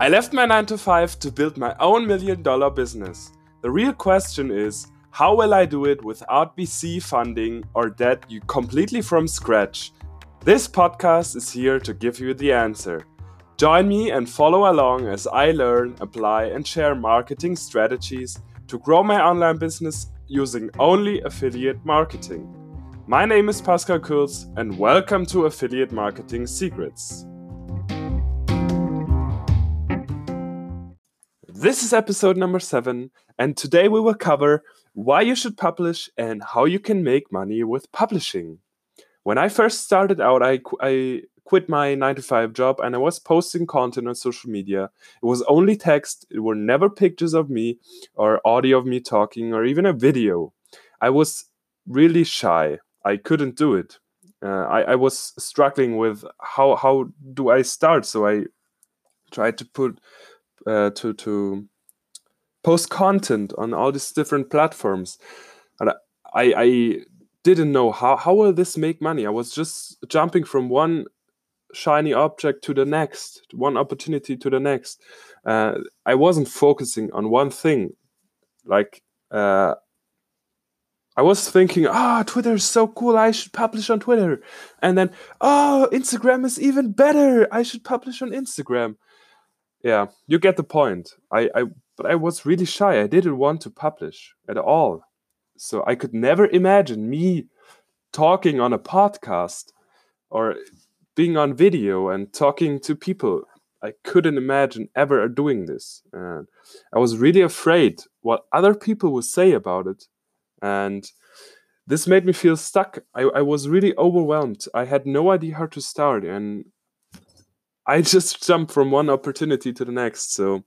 I left my 9-to-5 to build my own million-dollar business. The real question is, how will I do it without VC funding or debt completely from scratch? This podcast is here to give you the answer. Join me and follow along as I learn, apply, and share marketing strategies to grow my online business using only affiliate marketing. My name is Pascal Kulz and welcome to Affiliate Marketing Secrets. This is episode number 7, and today we will cover why you should publish and how you can make money with publishing. When I first started out, I quit my 9-to-5 job and I was posting content on social media. It was only text. It were never pictures of me or audio of me talking or even a video. I was really shy. I couldn't do it. I was struggling with how do I start? So I tried to put... to post content on all these different platforms, and I didn't know how will this make money. I was just jumping from one shiny object to the next, one opportunity to the next. I wasn't focusing on one thing. Like I was thinking, Twitter is so cool, I should publish on Twitter, and then Instagram is even better, I should publish on Instagram. Yeah, you get the point. But I was really shy. I didn't want to publish at all. So I could never imagine me talking on a podcast or being on video and talking to people. I couldn't imagine ever doing this. And I was really afraid what other people would say about it. And this made me feel stuck. I was really overwhelmed. I had no idea how to start, and I just jumped from one opportunity to the next. So,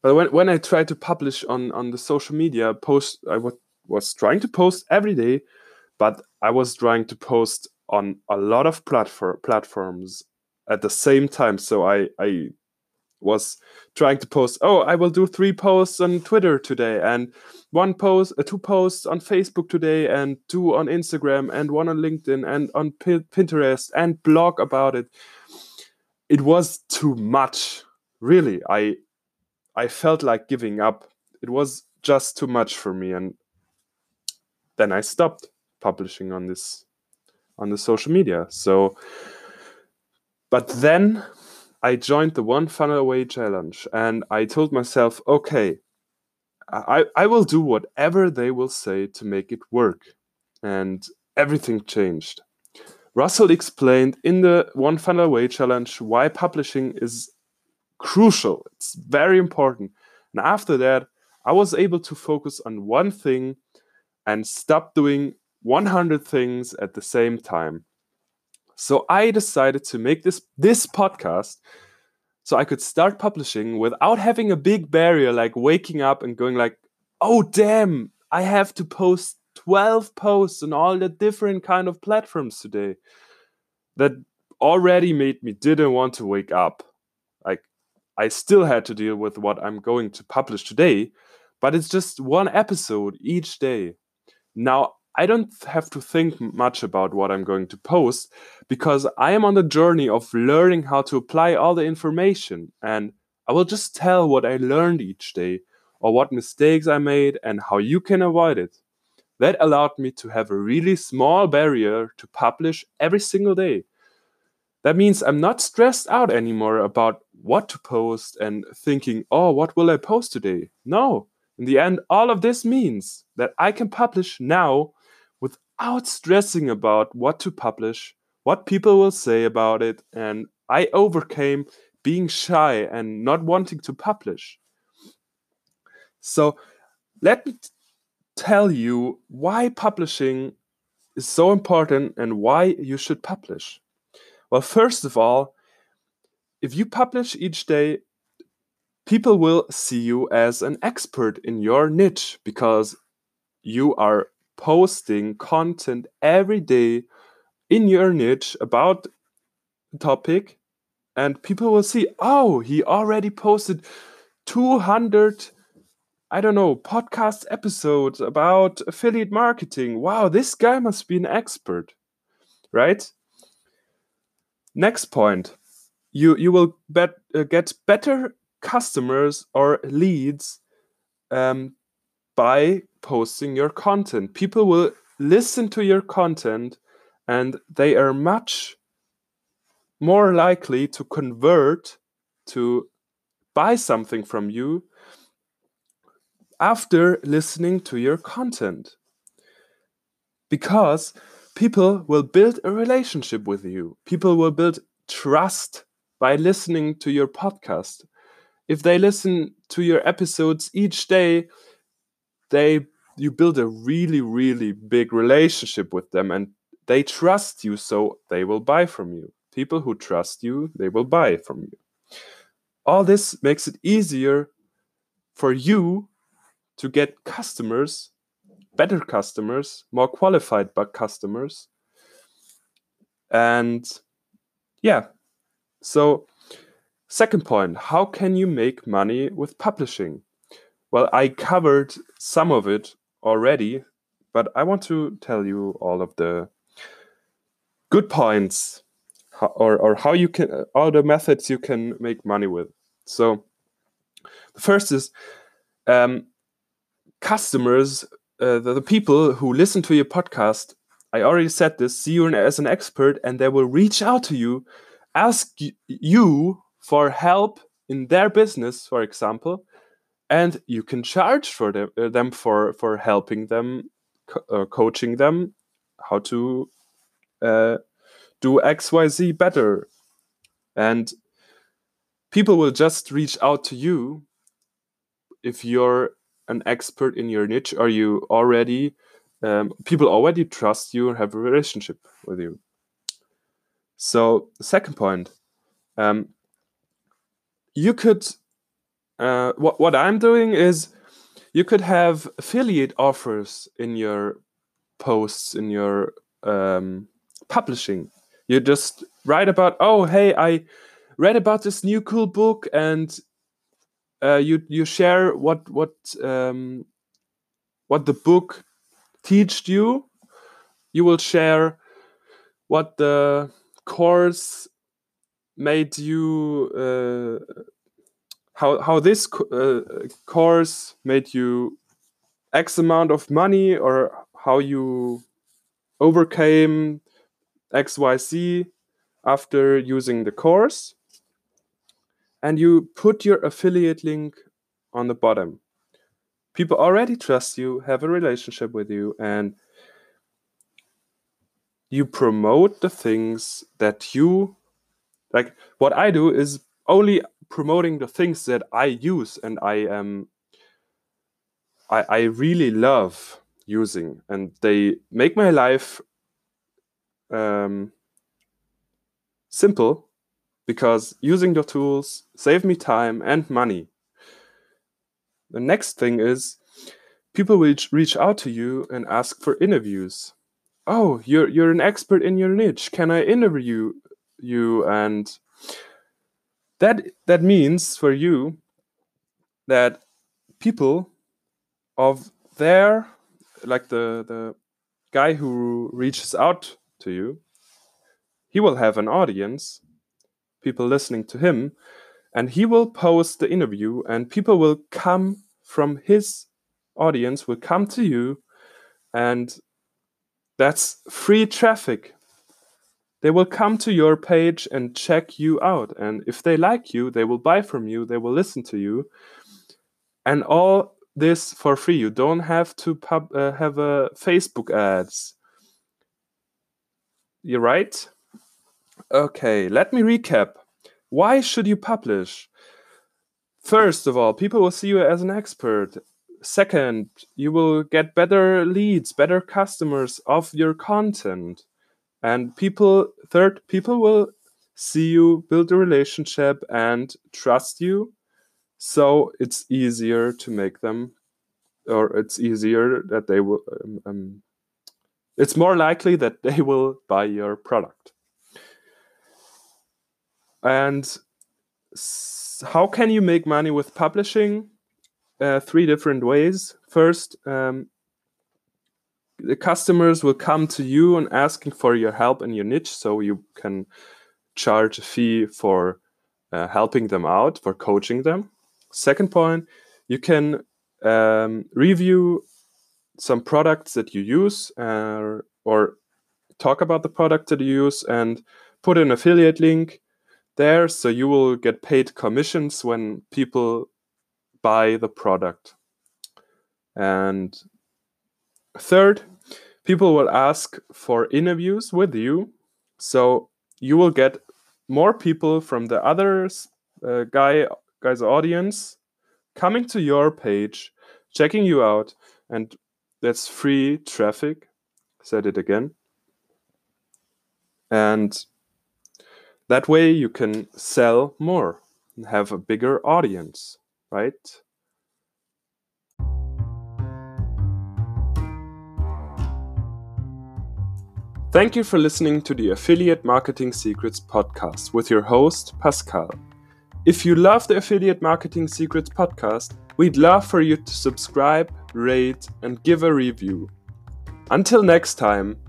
but when I tried to publish on the social media post, I was trying to post every day, but I was trying to post on a lot of platforms at the same time. So I was trying to post, I will do 3 posts on Twitter today, and 1 post, 2 posts on Facebook today, and 2 on Instagram, and 1 on LinkedIn, and on Pinterest, and blog about it. It was too much, really. I felt like giving up. It was just too much for me, and then I stopped publishing on the social media. So, but then I joined the One Funnel Away Challenge, and I told myself, okay, I will do whatever they will say to make it work, and everything changed. Russell explained in the One Funnel Away Challenge why publishing is crucial. It's very important. And after that, I was able to focus on one thing and stop doing 100 things at the same time. So I decided to make this podcast so I could start publishing without having a big barrier, like waking up and going like, oh, damn, I have to post 12 posts on all the different kind of platforms today. That already made me didn't want to wake up. Like, I still had to deal with what I'm going to publish today, but it's just one episode each day. Now, I don't have to think much about what I'm going to post because I am on the journey of learning how to apply all the information, and I will just tell what I learned each day or what mistakes I made and how you can avoid it. That allowed me to have a really small barrier to publish every single day. That means I'm not stressed out anymore about what to post and thinking, what will I post today? No, in the end, all of this means that I can publish now without stressing about what to publish, what people will say about it, and I overcame being shy and not wanting to publish. So let me tell you why publishing is so important and why you should publish. Well, first of all, if you publish each day, people will see you as an expert in your niche because you are posting content every day in your niche about a topic, and people will see, he already posted 200 podcast episodes about affiliate marketing. Wow, this guy must be an expert, right? Next point. you will get better customers or leads by posting your content. People will listen to your content, and they are much more likely to convert, to buy something from you after listening to your content. Because people will build a relationship with you. People will build trust by listening to your podcast. If they listen to your episodes each day, you build a really, really big relationship with them, and they trust you, so they will buy from you. People who trust you, they will buy from you. All this makes it easier for you to get customers, better customers, more qualified customers. And yeah, so second point, how can you make money with publishing? Well, I covered some of it already, but I want to tell you all of the good points or how you can, all the methods you can make money with. So the first is customers, the people who listen to your podcast, I already said this, see you as an expert, and they will reach out to you, ask you for help in their business, for example, and you can charge for them for helping them, coaching them how to do XYZ better. And people will just reach out to you if you're an expert in your niche, or you already, people already trust you and have a relationship with you. So, second point, you could, what I'm doing is, you could have affiliate offers in your posts, in your publishing. You just write about, oh, hey, I read about this new cool book, and you share what the book taught you. You will share what the course made you, how this course made you X amount of money, or how you overcame XYZ after using the course. And you put your affiliate link on the bottom. People already trust you, have a relationship with you, and you promote the things that you like. What I do is only promoting the things that I use and I really love using, and they make my life simple. Because using the tools save me time and money. The next thing is, people will reach out to you and ask for interviews. Oh, you're an expert in your niche. Can I interview you? And that means for you that people of their, like the guy who reaches out to you, he will have an audience, people listening to him, and he will post the interview, and people will come from his audience, will come to you, and that's free traffic. They will come to your page and check you out, and if they like you, they will buy from you, they will listen to you, and all this for free. You don't have to have a Facebook ads. You're right? Okay, let me recap. Why should you publish? First of all, people will see you as an expert. Second, you will get better leads, better customers of your content. And third, people will see you, build a relationship, and trust you. So it's easier to make them, or it's easier that they will, it's more likely that they will buy your product. And how can you make money with publishing? Three different ways. First, the customers will come to you and asking for your help in your niche, so you can charge a fee for helping them out, for coaching them. Second point, you can review some products that you use or talk about the product that you use and put an affiliate link there, so you will get paid commissions when people buy the product. And third, people will ask for interviews with you, so you will get more people from the other guy's audience coming to your page, checking you out, and that's free traffic. Said it again. And that way you can sell more and have a bigger audience, right? Thank you for listening to the Affiliate Marketing Secrets podcast with your host, Pascal. If you love the Affiliate Marketing Secrets podcast, we'd love for you to subscribe, rate, and give a review. Until next time,